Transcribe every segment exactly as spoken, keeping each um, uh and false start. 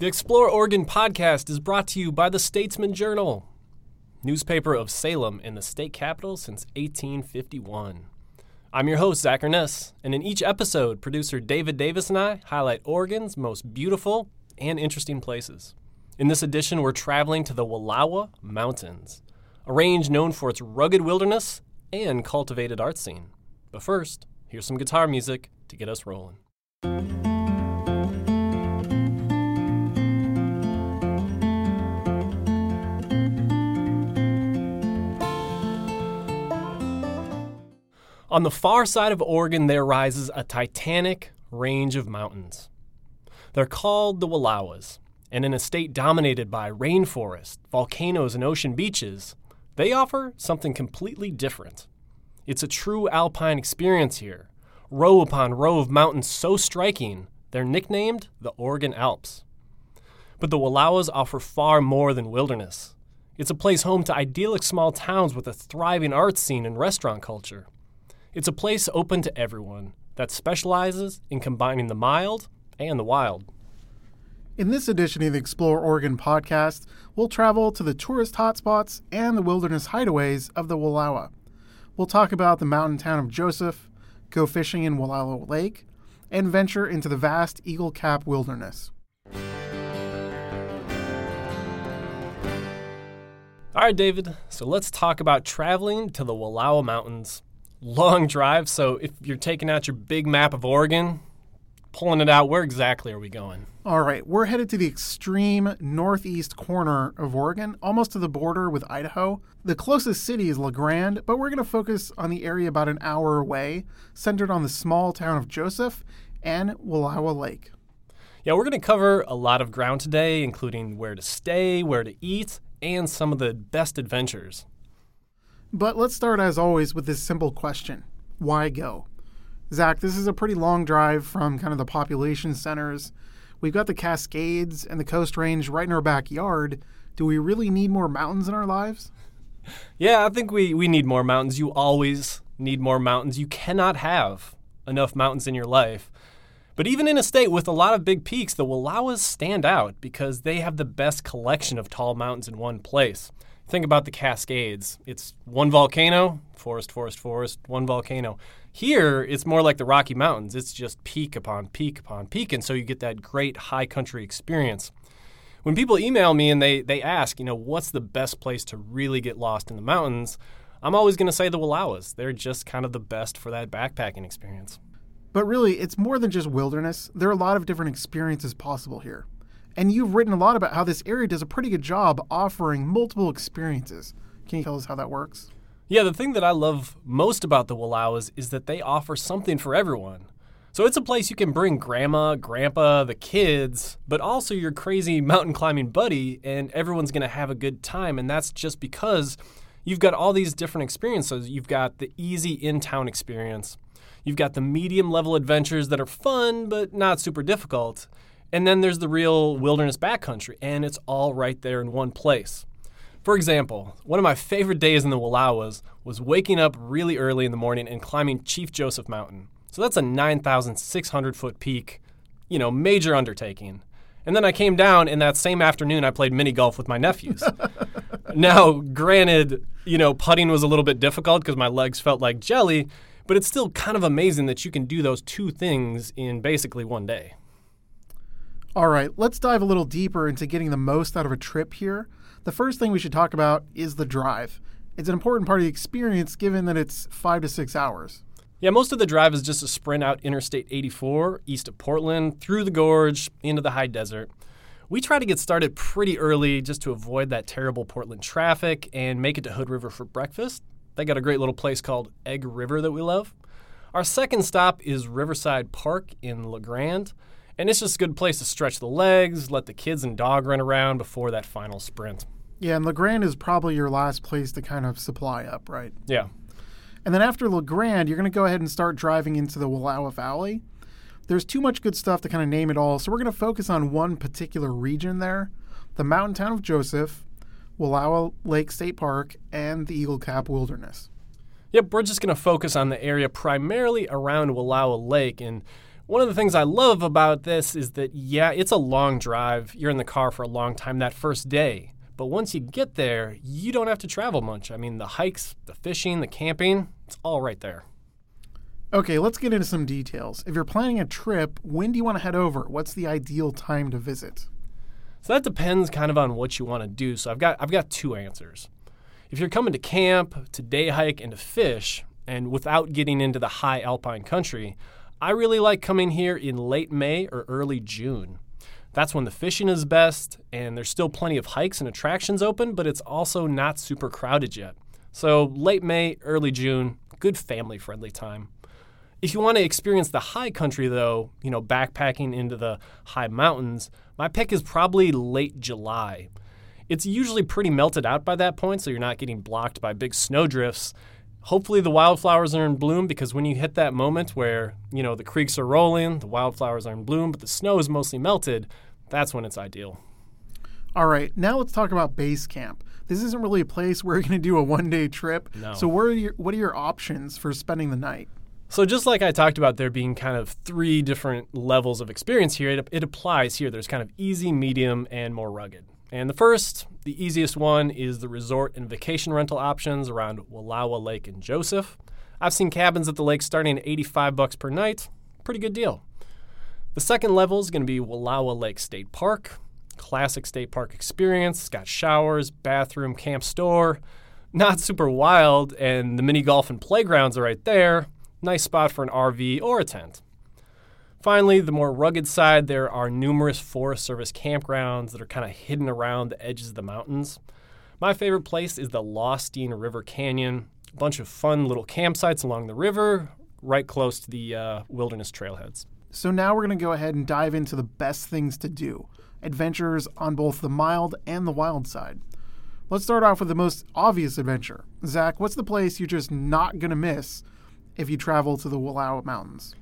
The Explore Oregon podcast is brought to you by the Statesman Journal, newspaper of Salem and the state capital since eighteen fifty-one. I'm your host, Zach Ernest, and in each episode, producer David Davis and I highlight Oregon's most beautiful and interesting places. In this edition, we're traveling to the Wallowa Mountains, a range known for its rugged wilderness and cultivated art scene. But first, here's some guitar music to get us rolling. On the far side of Oregon, there rises a titanic range of mountains. They're called the Wallowas, and in a state dominated by rainforest, volcanoes, and ocean beaches, they offer something completely different. It's a true alpine experience here, row upon row of mountains so striking, they're nicknamed the Oregon Alps. But the Wallowas offer far more than wilderness. It's a place home to idyllic small towns with a thriving art scene and restaurant culture. It's a place open to everyone that specializes in combining the mild and the wild. In this edition of the Explore Oregon podcast, we'll travel to the tourist hotspots and the wilderness hideaways of the Wallowa. We'll talk about the mountain town of Joseph, go fishing in Wallowa Lake, and venture into the vast Eagle Cap Wilderness. All right, David, so let's talk about traveling to the Wallowa Mountains. Long drive, so if you're taking out your big map of Oregon, pulling it out, where exactly are we going? All right, we're headed to the extreme northeast corner of Oregon, almost to the border with Idaho. The closest city is La Grande, but we're going to focus on the area about an hour away, centered on the small town of Joseph and Wallowa Lake. Yeah, we're going to cover a lot of ground today, including where to stay, where to eat, and some of the best adventures. But let's start, as always, with this simple question. Why go? Zach, this is a pretty long drive from kind of the population centers. We've got the Cascades and the Coast Range right in our backyard. Do we really need more mountains in our lives? Yeah, I think we, we need more mountains. You always need more mountains. You cannot have enough mountains in your life. But even in a state with a lot of big peaks, the Wallowas stand out because they have the best collection of tall mountains in one place. Think about the Cascades. It's one volcano, forest, forest, forest, one volcano. Here, it's more like the Rocky Mountains. It's just peak upon peak upon peak, and so you get that great high country experience. When people email me and they, they ask, you know, what's the best place to really get lost in the mountains, I'm always going to say the Wallowas. They're just kind of the best for that backpacking experience. But really, it's more than just wilderness. There are a lot of different experiences possible here. And you've written a lot about how this area does a pretty good job offering multiple experiences. Can you tell us how that works? Yeah, the thing that I love most about the Wallowas is that they offer something for everyone. So it's a place you can bring grandma, grandpa, the kids, but also your crazy mountain climbing buddy, and everyone's going to have a good time. And that's just because you've got all these different experiences. You've got the easy in-town experience. You've got the medium-level adventures that are fun but not super difficult. And then there's the real wilderness backcountry, and it's all right there in one place. For example, one of my favorite days in the Wallowas was waking up really early in the morning and climbing Chief Joseph Mountain. So that's a nine thousand six hundred foot peak, you know, major undertaking. And then I came down, and that same afternoon I played mini golf with my nephews. Now, granted, you know, putting was a little bit difficult because my legs felt like jelly, but it's still kind of amazing that you can do those two things in basically one day. All right, let's dive a little deeper into getting the most out of a trip here. The first thing we should talk about is the drive. It's an important part of the experience given that it's five to six hours. Yeah, most of the drive is just a sprint out Interstate eighty-four, east of Portland, through the gorge, into the high desert. We try to get started pretty early just to avoid that terrible Portland traffic and make it to Hood River for breakfast. They got a great little place called Egg River that we love. Our second stop is Riverside Park in La Grande. And it's just a good place to stretch the legs, let the kids and dog run around before that final sprint. Yeah, and La Grande is probably your last place to kind of supply up, right? Yeah. And then after La Grande, you're going to go ahead and start driving into the Wallowa Valley. There's too much good stuff to kind of name it all, so we're going to focus on one particular region there, the mountain town of Joseph, Wallowa Lake State Park, and the Eagle Cap Wilderness. Yep, we're just going to focus on the area primarily around Wallowa Lake, and One of the things I love about this is that, yeah, it's a long drive. You're in the car for a long time that first day. But once you get there, you don't have to travel much. I mean, the hikes, the fishing, the camping, it's all right there. Okay, let's get into some details. If you're planning a trip, when do you want to head over? What's the ideal time to visit? So that depends kind of on what you want to do. So I've got I've got two answers. If you're coming to camp, to day hike, and to fish, and without getting into the high alpine country, I really like coming here in late May or early June. That's when the fishing is best, and there's still plenty of hikes and attractions open, but it's also not super crowded yet. So late May, early June, good family-friendly time. If you want to experience the high country, though, you know, backpacking into the high mountains, my pick is probably late July. It's usually pretty melted out by that point, so you're not getting blocked by big snowdrifts. Hopefully the wildflowers are in bloom, because when you hit that moment where, you know, the creeks are rolling, the wildflowers are in bloom, but the snow is mostly melted, that's when it's ideal. All right, now let's talk about base camp. This isn't really a place where you're going to do a one-day trip. No. So what are your, what are your options for spending the night? So just like I talked about there being kind of three different levels of experience here, it, it applies here. There's kind of easy, medium, and more rugged. And the first, the easiest one, is the resort and vacation rental options around Wallowa Lake and Joseph. I've seen cabins at the lake starting at eighty-five bucks per night. Pretty good deal. The second level is going to be Wallowa Lake State Park. Classic state park experience. It's got showers, bathroom, camp store. Not super wild, and the mini golf and playgrounds are right there. Nice spot for an R V or a tent. Finally, the more rugged side, there are numerous Forest Service campgrounds that are kind of hidden around the edges of the mountains. My favorite place is the Lostine River Canyon, a bunch of fun little campsites along the river, right close to the uh, wilderness trailheads. So now we're going to go ahead and dive into the best things to do, adventures on both the mild and the wild side. Let's start off with the most obvious adventure. Zach, what's the place you're just not going to miss if you travel to the Wallowa Mountains?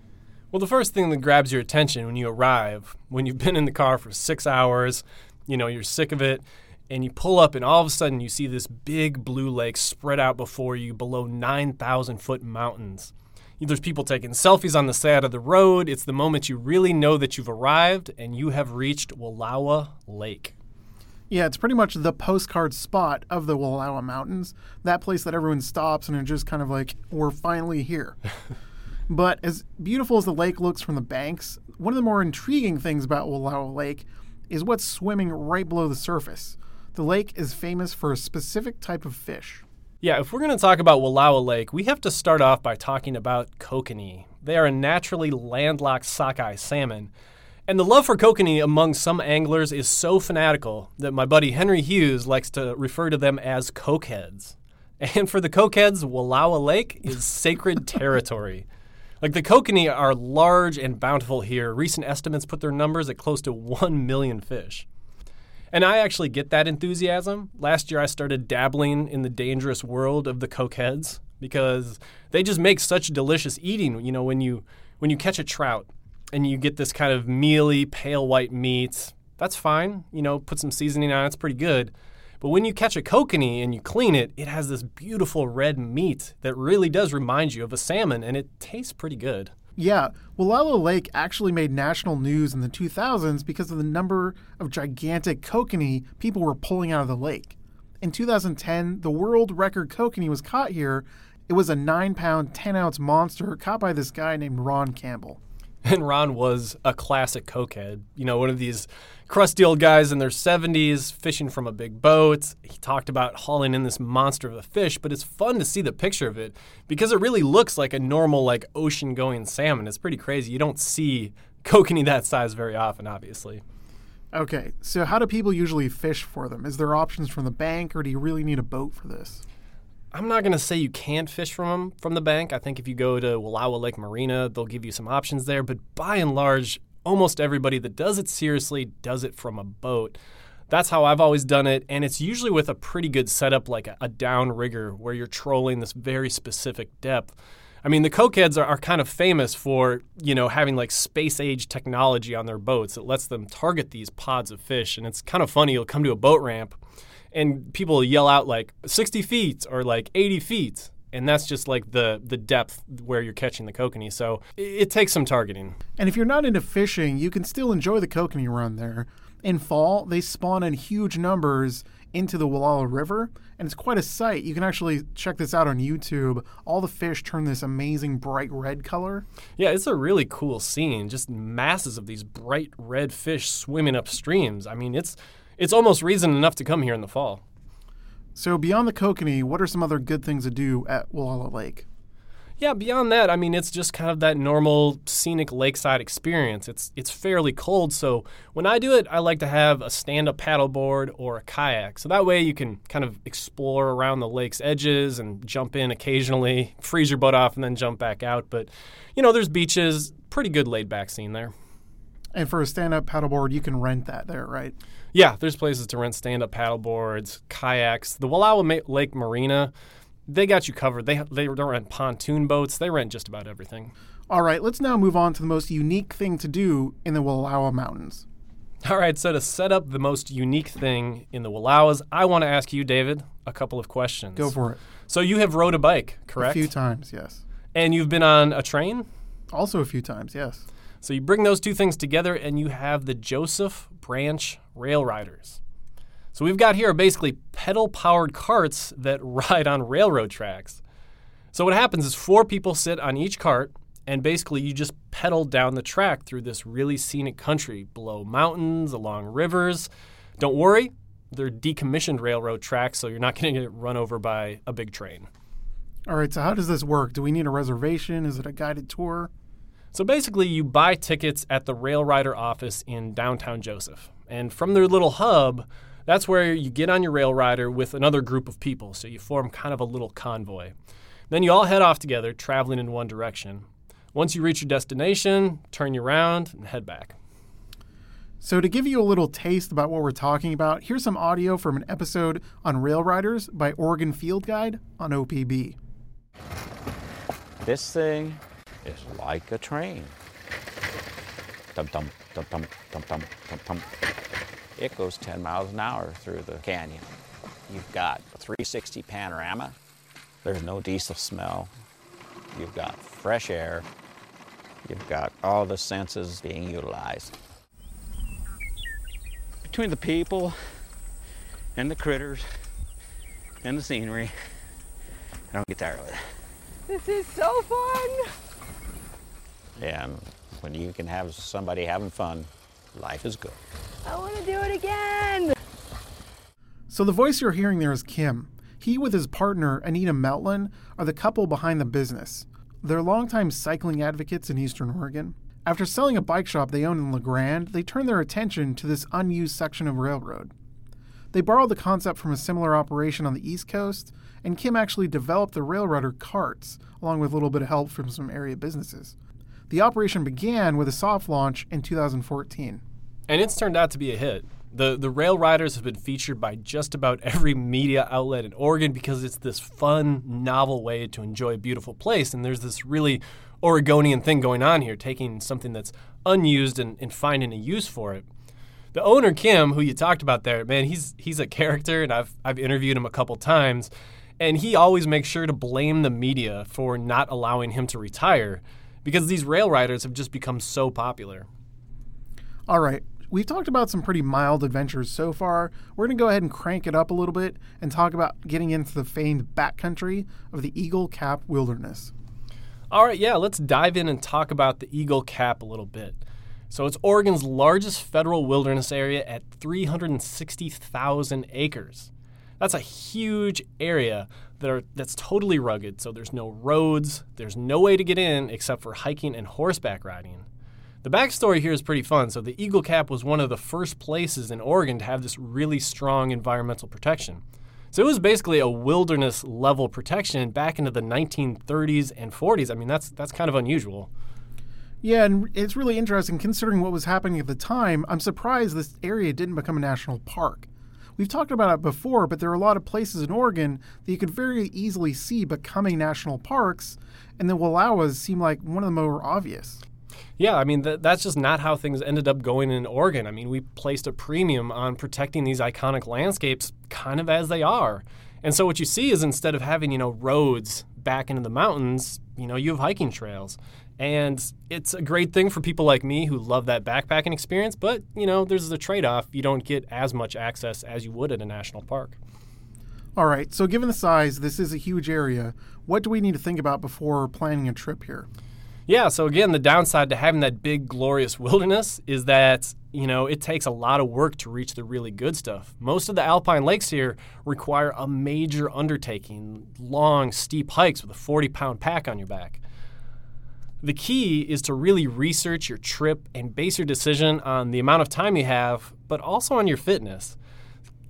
Well, the first thing that grabs your attention when you arrive, when you've been in the car for six hours, you know, you're sick of it, and you pull up and all of a sudden you see this big blue lake spread out before you below nine thousand foot mountains. There's people taking selfies on the side of the road. It's the moment you really know that you've arrived and you have reached Wallowa Lake. Yeah, it's pretty much the postcard spot of the Wallowa Mountains, that place that everyone stops and are just kind of like, we're finally here. But as beautiful as the lake looks from the banks, one of the more intriguing things about Wallowa Lake is what's swimming right below the surface. The lake is famous for a specific type of fish. Yeah, if we're going to talk about Wallowa Lake, we have to start off by talking about kokanee. They are a naturally landlocked sockeye salmon. And the love for kokanee among some anglers is so fanatical that my buddy Henry Hughes likes to refer to them as cokeheads. And for the cokeheads, Wallowa Lake is sacred territory. Like, the kokanee are large and bountiful here. Recent estimates put their numbers at close to one million fish. And I actually get that enthusiasm. Last year I started dabbling in the dangerous world of the cokeheads because they just make such delicious eating. You know, when you when you catch a trout and you get this kind of mealy, pale white meat, that's fine. You know, put some seasoning on it, it's pretty good. But when you catch a kokanee and you clean it, it has this beautiful red meat that really does remind you of a salmon, and it tastes pretty good. Yeah, Wallowa Lake actually made national news in the two thousands because of the number of gigantic kokanee people were pulling out of the lake. In two thousand ten, the world record kokanee was caught here. It was a nine pound, ten ounce monster caught by this guy named Ron Campbell. And Ron was a classic cokehead, you know, one of these crusty old guys in their seventies fishing from a big boat. He talked about hauling in this monster of a fish, but it's fun to see the picture of it because it really looks like a normal, like, ocean-going salmon. It's pretty crazy. You don't see kokanee that size very often, obviously. Okay, so how do people usually fish for them? Is there options from the bank, or do you really need a boat for this? I'm not going to say you can't fish from them from the bank. I think if you go to Wallowa Lake Marina, they'll give you some options there. But by and large, almost everybody that does it seriously does it from a boat. That's how I've always done it. And it's usually with a pretty good setup, like a, a downrigger, where you're trolling this very specific depth. I mean, the cokeheads are, are kind of famous for, you know, having like space-age technology on their boats. It lets them target these pods of fish. And it's kind of funny. You'll come to a boat ramp, and people yell out like sixty feet or like eighty feet. And that's just like the, the depth where you're catching the kokanee. So it, it takes some targeting. And if you're not into fishing, you can still enjoy the kokanee run there. In fall, they spawn in huge numbers into the Wallowa River, and it's quite a sight. You can actually check this out on YouTube. All the fish turn this amazing bright red color. Yeah, it's a really cool scene, just masses of these bright red fish swimming up streams. I mean, it's it's almost reason enough to come here in the fall. So beyond the kokanee, what are some other good things to do at Wallowa Lake? Yeah, beyond that, I mean, it's just kind of that normal scenic lakeside experience. It's it's fairly cold, so when I do it, I like to have a stand-up paddleboard or a kayak. So that way you can kind of explore around the lake's edges and jump in occasionally, freeze your butt off, and then jump back out. But, you know, there's beaches, pretty good laid-back scene there. And for a stand-up paddleboard, you can rent that there, right? Yeah, there's places to rent stand-up paddleboards, kayaks. The Wallowa Lake Marina, they got you covered. They they don't rent pontoon boats. They rent just about everything. All right, let's now move on to the most unique thing to do in the Wallowa Mountains. All right, so to set up the most unique thing in the Wallowas, I want to ask you, David, a couple of questions. Go for it. So you have rode a bike, correct? A few times, yes. And you've been on a train? Also a few times, yes. So you bring those two things together, and you have the Joseph Branch Rail Riders. So we've got here basically pedal-powered carts that ride on railroad tracks. So what happens is four people sit on each cart, and basically you just pedal down the track through this really scenic country, below mountains, along rivers. Don't worry, they're decommissioned railroad tracks, so you're not going to get run over by a big train. All right, so how does this work? Do we need a reservation? Is it a guided tour? So basically you buy tickets at the Rail Rider office in downtown Joseph. And from their little hub, that's where you get on your rail rider with another group of people, so you form kind of a little convoy. Then you all head off together, traveling in one direction. Once you reach your destination, turn you around and head back. So to give you a little taste about what we're talking about, here's some audio from an episode on rail riders by Oregon Field Guide on O P B. This thing is like a train. Dum-dum, dum-dum, dum-dum, dum-dum. It goes ten miles an hour through the canyon. You've got a three sixty panorama. There's no diesel smell. You've got fresh air. You've got all the senses being utilized. Between the people and the critters and the scenery, I don't get tired of it. This is so fun. And when you can have somebody having fun, life is good. I want to do it again! So the voice you're hearing there is Kim. He with his partner, Anita Mettlin, are the couple behind the business. They're longtime cycling advocates in Eastern Oregon. After selling a bike shop they own in La Grande, they turned their attention to this unused section of railroad. They borrowed the concept from a similar operation on the East Coast, and Kim actually developed the rail rider carts, along with a little bit of help from some area businesses. The operation began with a soft launch in two thousand fourteen. And it's turned out to be a hit. The the rail riders have been featured by just about every media outlet in Oregon because it's this fun, novel way to enjoy a beautiful place. And there's this really Oregonian thing going on here, taking something that's unused and, and finding a use for it. The owner, Kim, who you talked about there, man, he's he's a character, and I've I've interviewed him a couple times. And he always makes sure to blame the media for not allowing him to retire because these rail riders have just become so popular. All right. We've talked about some pretty mild adventures so far. We're going to go ahead and crank it up a little bit and talk about getting into the famed backcountry of the Eagle Cap Wilderness. All right, yeah, let's dive in and talk about the Eagle Cap a little bit. So it's Oregon's largest federal wilderness area at three hundred sixty thousand acres. That's a huge area that are, that's totally rugged, so there's no roads, there's no way to get in except for hiking and horseback riding. The backstory here is pretty fun. So the Eagle Cap was one of the first places in Oregon to have this really strong environmental protection. So it was basically a wilderness level protection back into the nineteen thirties and forties. I mean, that's that's kind of unusual. Yeah, and it's really interesting considering what was happening at the time. I'm surprised this area didn't become a national park. We've talked about it before, but there are a lot of places in Oregon that you could very easily see becoming national parks, and the Wallowas seem like one of the more obvious. Yeah, I mean, th- that's just not how things ended up going in Oregon. I mean, we placed a premium on protecting these iconic landscapes kind of as they are. And so what you see is instead of having, you know, roads, back into the mountains, you know, you have hiking trails. And it's a great thing for people like me who love that backpacking experience, but, you know, there's a trade-off. You don't get as much access as you would at a national park. All right, so given the size, this is a huge area. What do we need to think about before planning a trip here? Yeah, so again, the downside to having that big, glorious wilderness is that, you know, it takes a lot of work to reach the really good stuff. Most of the alpine lakes here require a major undertaking, long, steep hikes with a forty-pound pack on your back. The key is to really research your trip and base your decision on the amount of time you have, but also on your fitness.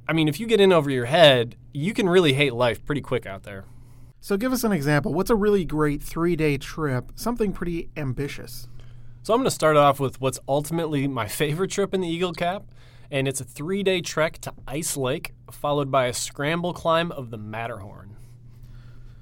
I mean, if you get in over your head, you can really hate life pretty quick out there. So give us an example. What's a really great three-day trip, something pretty ambitious? So I'm going to start off with what's ultimately my favorite trip in the Eagle Cap, and it's a three-day trek to Ice Lake, followed by a scramble climb of the Matterhorn.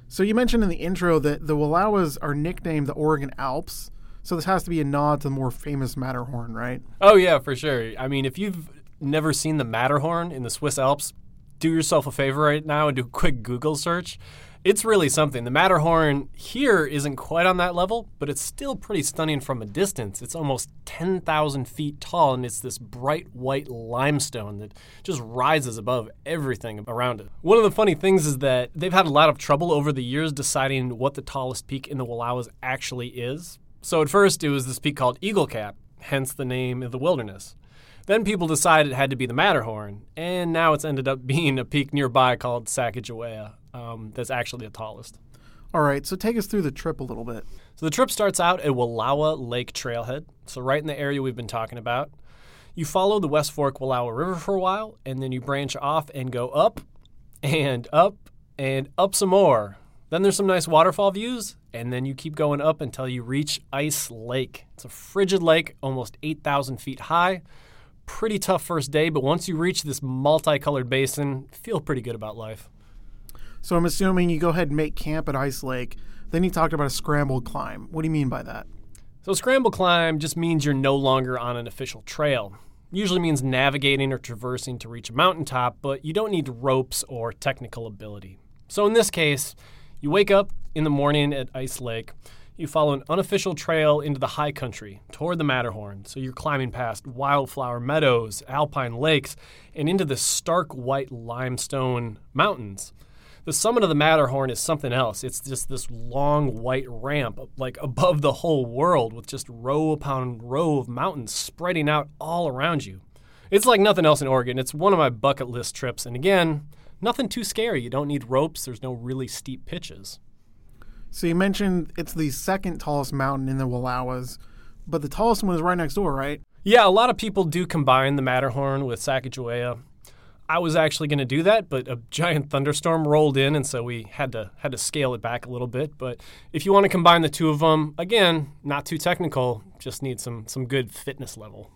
So you mentioned in the intro that the Wallowas are nicknamed the Oregon Alps, so this has to be a nod to the more famous Matterhorn, right? Oh, yeah, for sure. I mean, if you've never seen the Matterhorn in the Swiss Alps, do yourself a favor right now and do a quick Google search. It's really something. The Matterhorn here isn't quite on that level, but it's still pretty stunning from a distance. It's almost ten thousand feet tall, and it's this bright white limestone that just rises above everything around it. One of the funny things is that they've had a lot of trouble over the years deciding what the tallest peak in the Wallowas actually is. So at first, it was this peak called Eagle Cap, hence the name of the wilderness. Then people decided it had to be the Matterhorn, and now it's ended up being a peak nearby called Sacagawea um, that's actually the tallest. All right, so take us through the trip a little bit. So the trip starts out at Wallowa Lake Trailhead, so right in the area we've been talking about. You follow the West Fork Wallowa River for a while, and then you branch off and go up and up and up some more. Then there's some nice waterfall views, and then you keep going up until you reach Ice Lake. It's a frigid lake, almost eight thousand feet high. Pretty tough first day, but once you reach this multicolored basin, feel pretty good about life. So I'm assuming you go ahead and make camp at Ice Lake. Then you talked about a scramble climb. What do you mean by that? So scramble climb just means you're no longer on an official trail. Usually means navigating or traversing to reach a mountaintop, but you don't need ropes or technical ability. So in this case, you wake up in the morning at Ice Lake. You follow an unofficial trail into the high country toward the Matterhorn, so you're climbing past wildflower meadows, alpine lakes, and into the stark white limestone mountains. The summit of the Matterhorn is something else. It's just this long white ramp, like above the whole world, with just row upon row of mountains spreading out all around you. It's like nothing else in Oregon. It's one of my bucket list trips, and again, nothing too scary. You don't need ropes. There's no really steep pitches. So you mentioned it's the second tallest mountain in the Wallowas, but the tallest one is right next door, right? Yeah, a lot of people do combine the Matterhorn with Sacagawea. I was actually going to do that, but a giant thunderstorm rolled in, and so we had to had to scale it back a little bit. But if you want to combine the two of them, again, not too technical, just need some some good fitness level.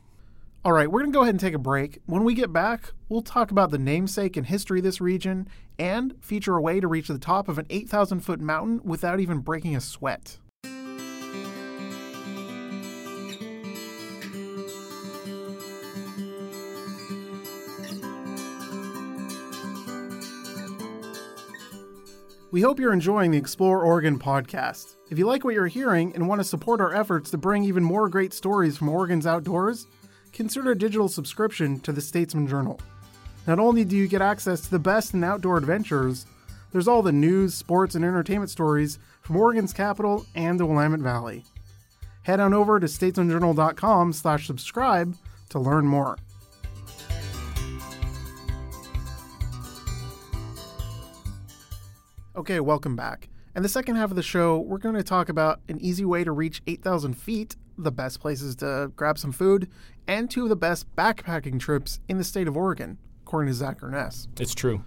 All right, we're going to go ahead and take a break. When we get back, we'll talk about the namesake and history of this region and feature a way to reach the top of an eight thousand foot mountain without even breaking a sweat. We hope you're enjoying the Explore Oregon podcast. If you like what you're hearing and want to support our efforts to bring even more great stories from Oregon's outdoors, consider a digital subscription to the Statesman Journal. Not only do you get access to the best in outdoor adventures, there's all the news, sports, and entertainment stories from Oregon's capital and the Willamette Valley. Head on over to statesmanjournal.com slash subscribe to learn more. Okay, welcome back. In the second half of the show, we're going to talk about an easy way to reach eight thousand feet, the best places to grab some food, and two of the best backpacking trips in the state of Oregon, according to Zach Ernest. It's true.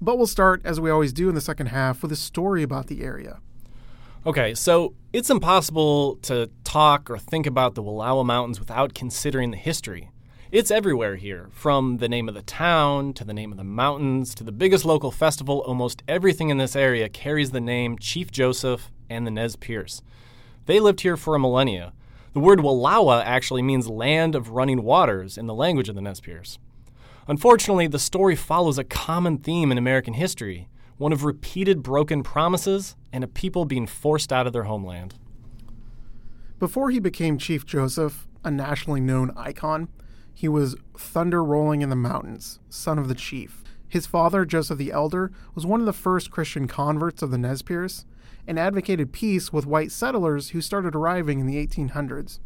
But we'll start, as we always do in the second half, with a story about the area. Okay, so it's impossible to talk or think about the Wallowa Mountains without considering the history. It's everywhere here, from the name of the town, to the name of the mountains, to the biggest local festival. Almost everything in this area carries the name Chief Joseph and the Nez Perce. They lived here for a millennia. The word Wallowa actually means land of running waters in the language of the Nez Perce. Unfortunately, the story follows a common theme in American history, one of repeated broken promises and a people being forced out of their homeland. Before he became Chief Joseph, a nationally known icon, he was Thunder Rolling in the Mountains, son of the chief. His father, Joseph the Elder, was one of the first Christian converts of the Nez Perce and advocated peace with white settlers who started arriving in the eighteen hundreds.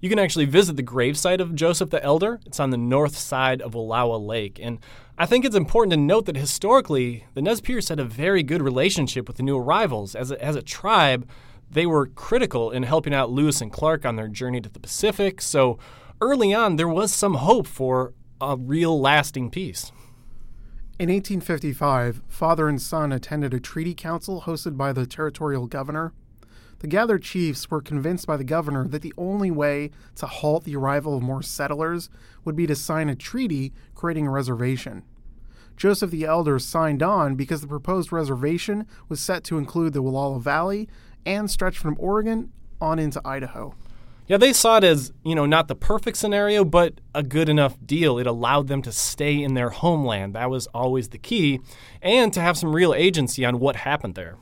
You can actually visit the gravesite of Joseph the Elder. It's on the north side of Wallowa Lake. And I think it's important to note that historically, the Nez Perce had a very good relationship with the new arrivals. As a, as a tribe, they were critical in helping out Lewis and Clark on their journey to the Pacific. So early on, there was some hope for a real lasting peace. In eighteen fifty-five, father and son attended a treaty council hosted by the territorial governor. The gathered chiefs were convinced by the governor that the only way to halt the arrival of more settlers would be to sign a treaty creating a reservation. Joseph the Elder signed on because the proposed reservation was set to include the Wallowa Valley and stretch from Oregon on into Idaho. Yeah, they saw it as, you know, not the perfect scenario, but a good enough deal. It allowed them to stay in their homeland. That was always the key, and to have some real agency on what happened there.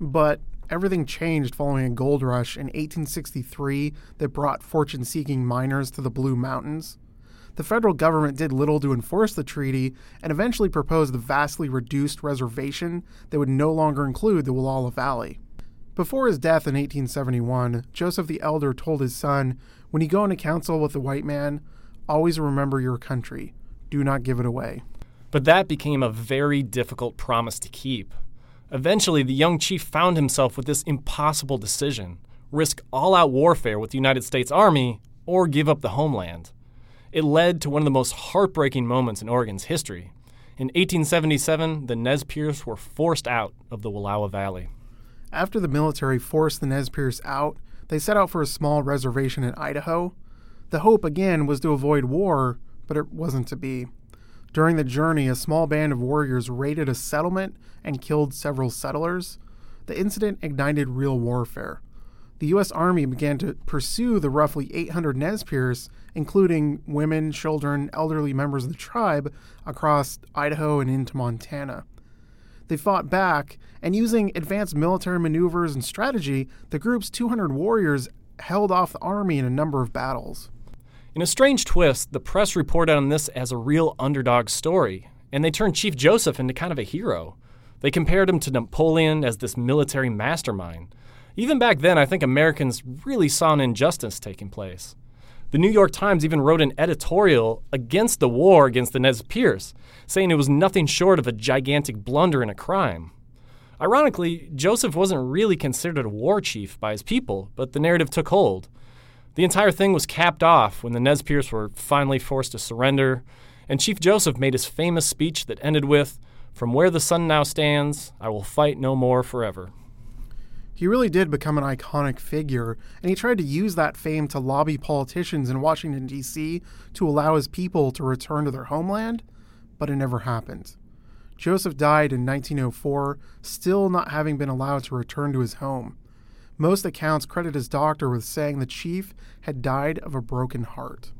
But everything changed following a gold rush in eighteen sixty-three that brought fortune-seeking miners to the Blue Mountains. The federal government did little to enforce the treaty and eventually proposed the vastly reduced reservation that would no longer include the Wallowa Valley. Before his death in eighteen seventy-one, Joseph the Elder told his son, "When you go into council with the white man, always remember your country. Do not give it away." But that became a very difficult promise to keep. Eventually, the young chief found himself with this impossible decision: risk all-out warfare with the United States Army or give up the homeland. It led to one of the most heartbreaking moments in Oregon's history. In eighteen seventy-seven, the Nez Perce were forced out of the Wallowa Valley. After the military forced the Nez Perce out, they set out for a small reservation in Idaho. The hope, again, was to avoid war, but it wasn't to be. During the journey, a small band of warriors raided a settlement and killed several settlers. The incident ignited real warfare. The U S Army began to pursue the roughly eight hundred Nez Perce, including women, children, elderly members of the tribe, across Idaho and into Montana. They fought back, and using advanced military maneuvers and strategy, the group's two hundred warriors held off the army in a number of battles. In a strange twist, the press reported on this as a real underdog story, and they turned Chief Joseph into kind of a hero. They compared him to Napoleon as this military mastermind. Even back then, I think Americans really saw an injustice taking place. The New York Times even wrote an editorial against the war against the Nez Perce, saying it was nothing short of a gigantic blunder and a crime. Ironically, Joseph wasn't really considered a war chief by his people, but the narrative took hold. The entire thing was capped off when the Nez Perce were finally forced to surrender, and Chief Joseph made his famous speech that ended with, "From where the sun now stands, I will fight no more forever." He really did become an iconic figure, and he tried to use that fame to lobby politicians in Washington, D C to allow his people to return to their homeland, but it never happened. Joseph died in nineteen oh four, still not having been allowed to return to his home. Most accounts credit his doctor with saying the chief had died of a broken heart.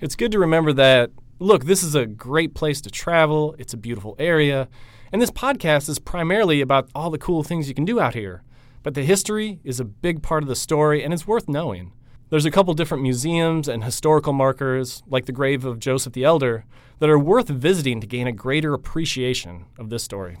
It's good to remember that, look, this is a great place to travel, it's a beautiful area, and this podcast is primarily about all the cool things you can do out here. But the history is a big part of the story, and it's worth knowing. There's a couple different museums and historical markers, like the grave of Joseph the Elder, that are worth visiting to gain a greater appreciation of this story.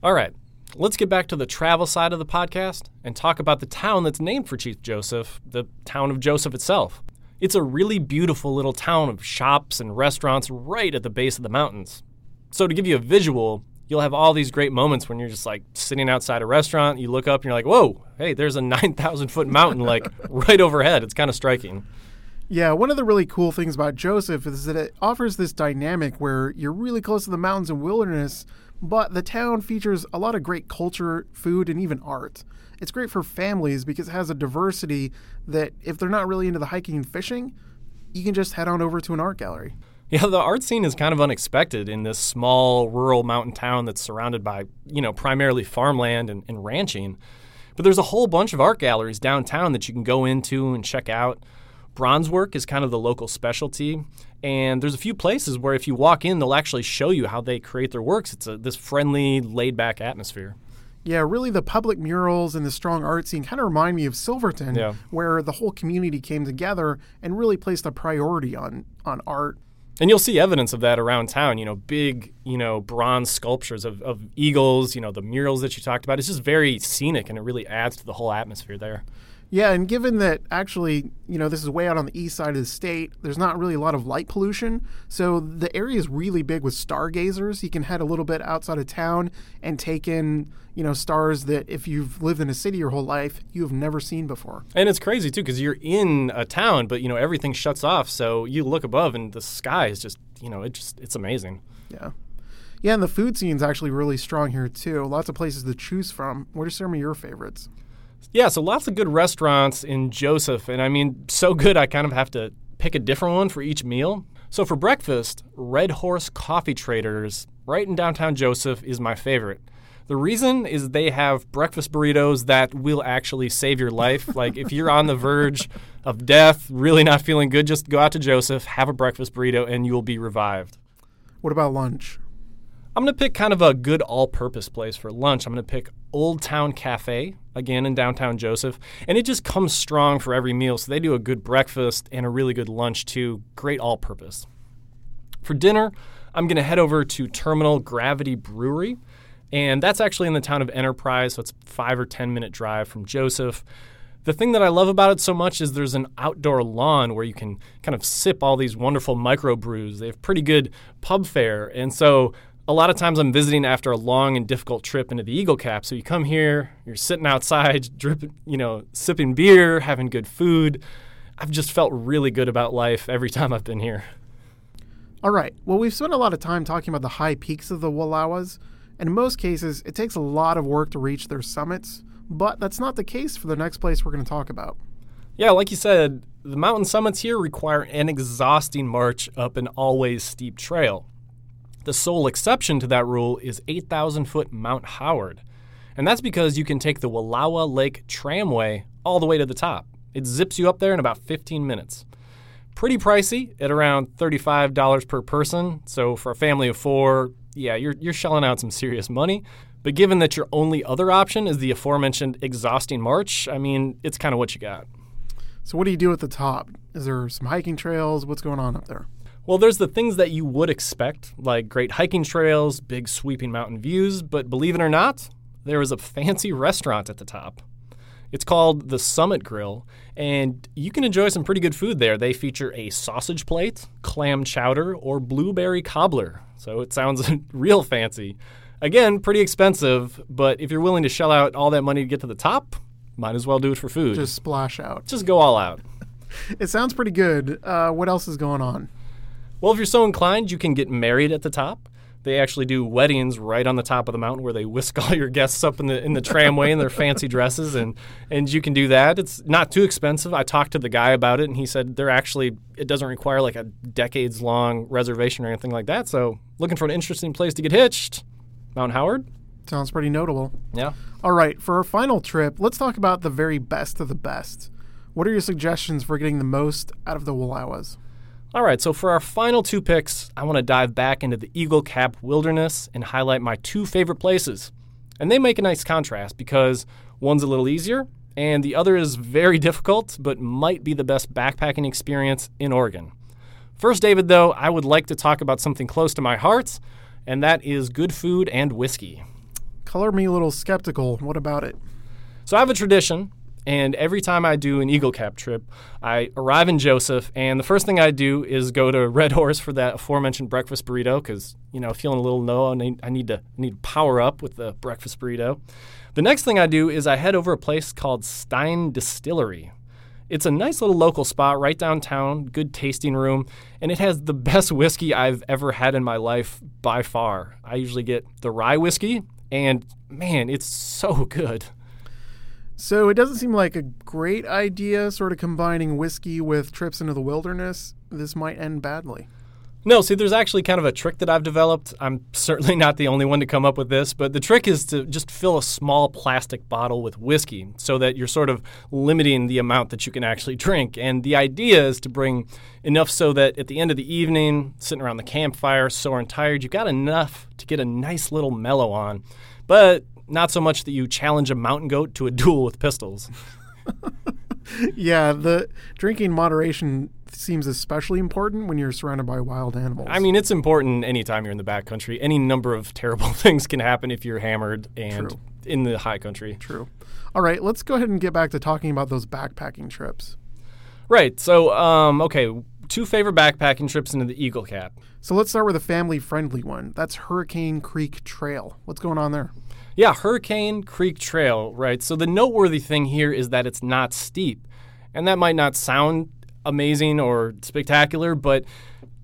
All right, let's get back to the travel side of the podcast and talk about the town that's named for Chief Joseph, the town of Joseph itself. It's a really beautiful little town of shops and restaurants right at the base of the mountains. So to give you a visual, you'll have all these great moments when you're just like sitting outside a restaurant, you look up and you're like, whoa, hey, there's a nine thousand foot mountain like right overhead. It's kind of striking. Yeah, one of the really cool things about Joseph is that it offers this dynamic where you're really close to the mountains and wilderness, but the town features a lot of great culture, food, and even art. It's great for families because it has a diversity that if they're not really into the hiking and fishing, you can just head on over to an art gallery. Yeah, the art scene is kind of unexpected in this small rural mountain town that's surrounded by, you know, primarily farmland and, and ranching. But there's a whole bunch of art galleries downtown that you can go into and check out. Bronze work is kind of the local specialty, and there's a few places where if you walk in, they'll actually show you how they create their works. It's a, this friendly, laid-back atmosphere. Yeah, really the public murals and the strong art scene kind of remind me of Silverton, yeah. where the whole community came together and really placed a priority on, on art. And you'll see evidence of that around town, you know, big, you know, bronze sculptures of, of eagles, you know, the murals that you talked about. It's just very scenic, and it really adds to the whole atmosphere there. Yeah, and given that actually, you know, this is way out on the east side of the state, there's not really a lot of light pollution. So the area is really big with stargazers. You can head a little bit outside of town and take in, you know, stars that if you've lived in a city your whole life, you have never seen before. And it's crazy, too, because you're in a town, but, you know, everything shuts off. So you look above and the sky is just, you know, it just it's amazing. Yeah. Yeah, and the food scene's actually really strong here, too. Lots of places to choose from. What are some of your favorites? Yeah, so lots of good restaurants in Joseph, and I mean, so good I kind of have to pick a different one for each meal. So for breakfast, Red Horse Coffee Traders, right in downtown Joseph, is my favorite. The reason is they have breakfast burritos that will actually save your life. Like, if you're on the verge of death, really not feeling good, just go out to Joseph, have a breakfast burrito, and you'll be revived. What about lunch? I'm going to pick kind of a good all-purpose place for lunch. I'm going to pick Old Town Cafe, again in downtown Joseph, and it just comes strong for every meal. So they do a good breakfast and a really good lunch too. Great all-purpose. For dinner, I'm going to head over to Terminal Gravity Brewery, and that's actually in the town of Enterprise, so it's a five or ten minute drive from Joseph. The thing that I love about it so much is there's an outdoor lawn where you can kind of sip all these wonderful microbrews. They have pretty good pub fare, and so a lot of times I'm visiting after a long and difficult trip into the Eagle Cap. So you come here, you're sitting outside, dripping, you know, sipping beer, having good food. I've just felt really good about life every time I've been here. All right. Well, we've spent a lot of time talking about the high peaks of the Wallowas, and in most cases, it takes a lot of work to reach their summits, but that's not the case for the next place we're going to talk about. Yeah, like you said, the mountain summits here require an exhausting march up an always steep trail. The sole exception to that rule is eight thousand foot Mount Howard, and that's because you can take the Wallowa Lake Tramway all the way to the top. It zips you up there in about fifteen minutes. Pretty pricey at around thirty-five dollars per person, so for a family of four, yeah, you're, you're shelling out some serious money. But given that your only other option is the aforementioned exhausting march, I mean, it's kind of what you got. So what do you do at the top? Is there some hiking trails? What's going on up there? Well, there's the things that you would expect, like great hiking trails, big sweeping mountain views, but believe it or not, there is a fancy restaurant at the top. It's called the Summit Grill, and you can enjoy some pretty good food there. They feature a sausage plate, clam chowder, or blueberry cobbler, so it sounds real fancy. Again, pretty expensive, but if you're willing to shell out all that money to get to the top, might as well do it for food. Just splash out. Just go all out. It sounds pretty good. Uh, what else is going on? Well, if you're so inclined, you can get married at the top. They actually do weddings right on the top of the mountain where they whisk all your guests up in the in the tramway in their fancy dresses, and, and you can do that. It's not too expensive. I talked to the guy about it, and he said they're actually it doesn't require like a decades-long reservation or anything like that. So looking for an interesting place to get hitched, Mount Howard. Sounds pretty notable. Yeah. All right, for our final trip, let's talk about the very best of the best. What are your suggestions for getting the most out of the Wallowas? All right, so for our final two picks, I want to dive back into the Eagle Cap Wilderness and highlight my two favorite places. And they make a nice contrast because one's a little easier and the other is very difficult but might be the best backpacking experience in Oregon. First, David, though, I would like to talk about something close to my heart, and that is good food and whiskey. Color me a little skeptical. What about it? So I have a tradition. And every time I do an Eagle Cap trip, I arrive in Joseph, and the first thing I do is go to Red Horse for that aforementioned breakfast burrito because, you know, feeling a little low, and I need to need to power up with the breakfast burrito. The next thing I do is I head over a place called Stein Distillery. It's a nice little local spot right downtown, good tasting room, and it has the best whiskey I've ever had in my life by far. I usually get the rye whiskey, and, man, it's so good. So it doesn't seem like a great idea, sort of combining whiskey with trips into the wilderness. This might end badly. No, see, there's actually kind of a trick that I've developed. I'm certainly not the only one to come up with this, but the trick is to just fill a small plastic bottle with whiskey so that you're sort of limiting the amount that you can actually drink. And the idea is to bring enough so that at the end of the evening, sitting around the campfire, sore and tired, you've got enough to get a nice little mellow on, but not so much that you challenge a mountain goat to a duel with pistols. Yeah, the drinking moderation seems especially important when you're surrounded by wild animals. I mean, it's important anytime you're in the backcountry. Any number of terrible things can happen if you're hammered and True. in the high country. True. All right, let's go ahead and get back to talking about those backpacking trips. Right. So, um, okay, two favorite backpacking trips into the Eagle Cap. So let's start with a family-friendly one. That's Hurricane Creek Trail. What's going on there? Yeah, Hurricane Creek Trail, right? So the noteworthy thing here is that it's not steep. And that might not sound amazing or spectacular, but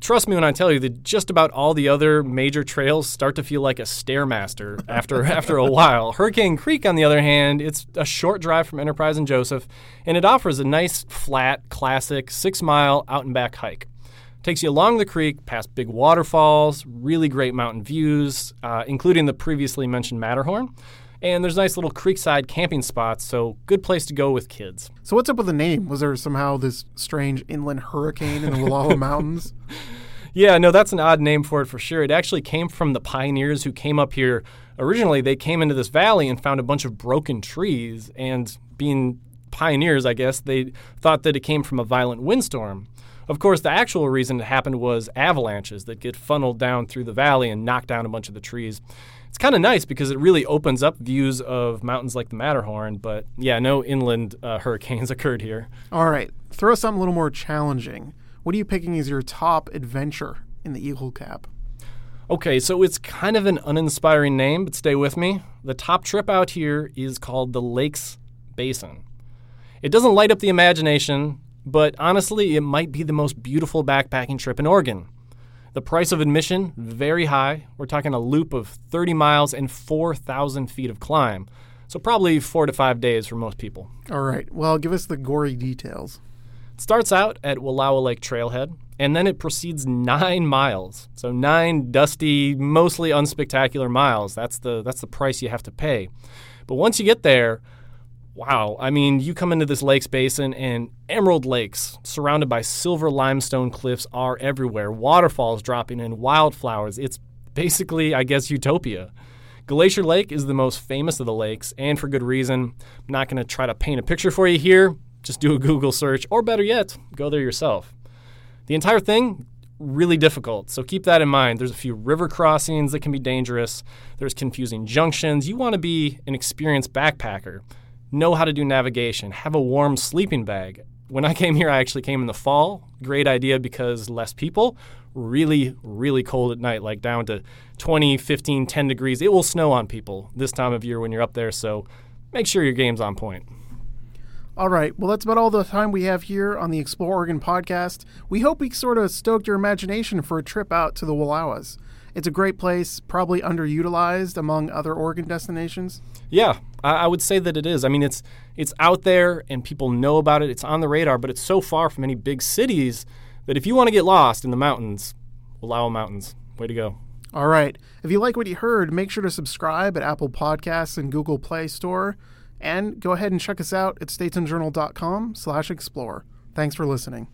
trust me when I tell you that just about all the other major trails start to feel like a stairmaster after after a while. Hurricane Creek, on the other hand, it's a short drive from Enterprise and Joseph, and it offers a nice, flat, classic six-mile out-and-back hike. Takes you along the creek, past big waterfalls, really great mountain views, uh, including the previously mentioned Matterhorn. And there's nice little creekside camping spots, so good place to go with kids. So what's up with the name? Was there somehow this strange inland hurricane in the Wallowa Mountains? Yeah, no, that's an odd name for it for sure. It actually came from the pioneers who came up here. Originally, they came into this valley and found a bunch of broken trees. And being pioneers, I guess, they thought that it came from a violent windstorm. Of course, the actual reason it happened was avalanches that get funneled down through the valley and knock down a bunch of the trees. It's kind of nice because it really opens up views of mountains like the Matterhorn, but yeah, no inland uh, hurricanes occurred here. All right, throw something a little more challenging. What are you picking as your top adventure in the Eagle Cap? Okay, so it's kind of an uninspiring name, but stay with me. The top trip out here is called the Lakes Basin. It doesn't light up the imagination, but honestly, it might be the most beautiful backpacking trip in Oregon. The price of admission, very high. We're talking a loop of thirty miles and four thousand feet of climb. So probably four to five days for most people. All right. Well, give us the gory details. It starts out at Wallowa Lake Trailhead, and then it proceeds nine miles. So nine dusty, mostly unspectacular miles. That's the, that's the price you have to pay. But once you get there, wow. I mean, you come into this lakes basin and emerald lakes surrounded by silver limestone cliffs are everywhere. Waterfalls dropping in, wildflowers. It's basically, I guess, utopia. Glacier Lake is the most famous of the lakes, and for good reason. I'm not going to try to paint a picture for you here. Just do a Google search, or better yet, go there yourself. The entire thing, really difficult, so keep that in mind. There's a few river crossings that can be dangerous. There's confusing junctions. You want to be an experienced backpacker. Know how to do navigation, have a warm sleeping bag. When I came here, I actually came in the fall. Great idea because less people, really, really cold at night, like down to twenty, fifteen, ten degrees. It will snow on people this time of year when you're up there, so make sure your game's on point. All right. Well, that's about all the time we have here on the Explore Oregon podcast. We hope we sort of stoked your imagination for a trip out to the Wallowas. It's a great place, probably underutilized among other Oregon destinations. Yeah, I would say that it is. I mean, it's it's out there and people know about it. It's on the radar, but it's so far from any big cities that if you want to get lost in the mountains, Wallowa Mountains, way to go. All right. If you like what you heard, make sure to subscribe at Apple Podcasts and Google Play Store. And go ahead and check us out at statesmanjournal dot com slash explore. Thanks for listening.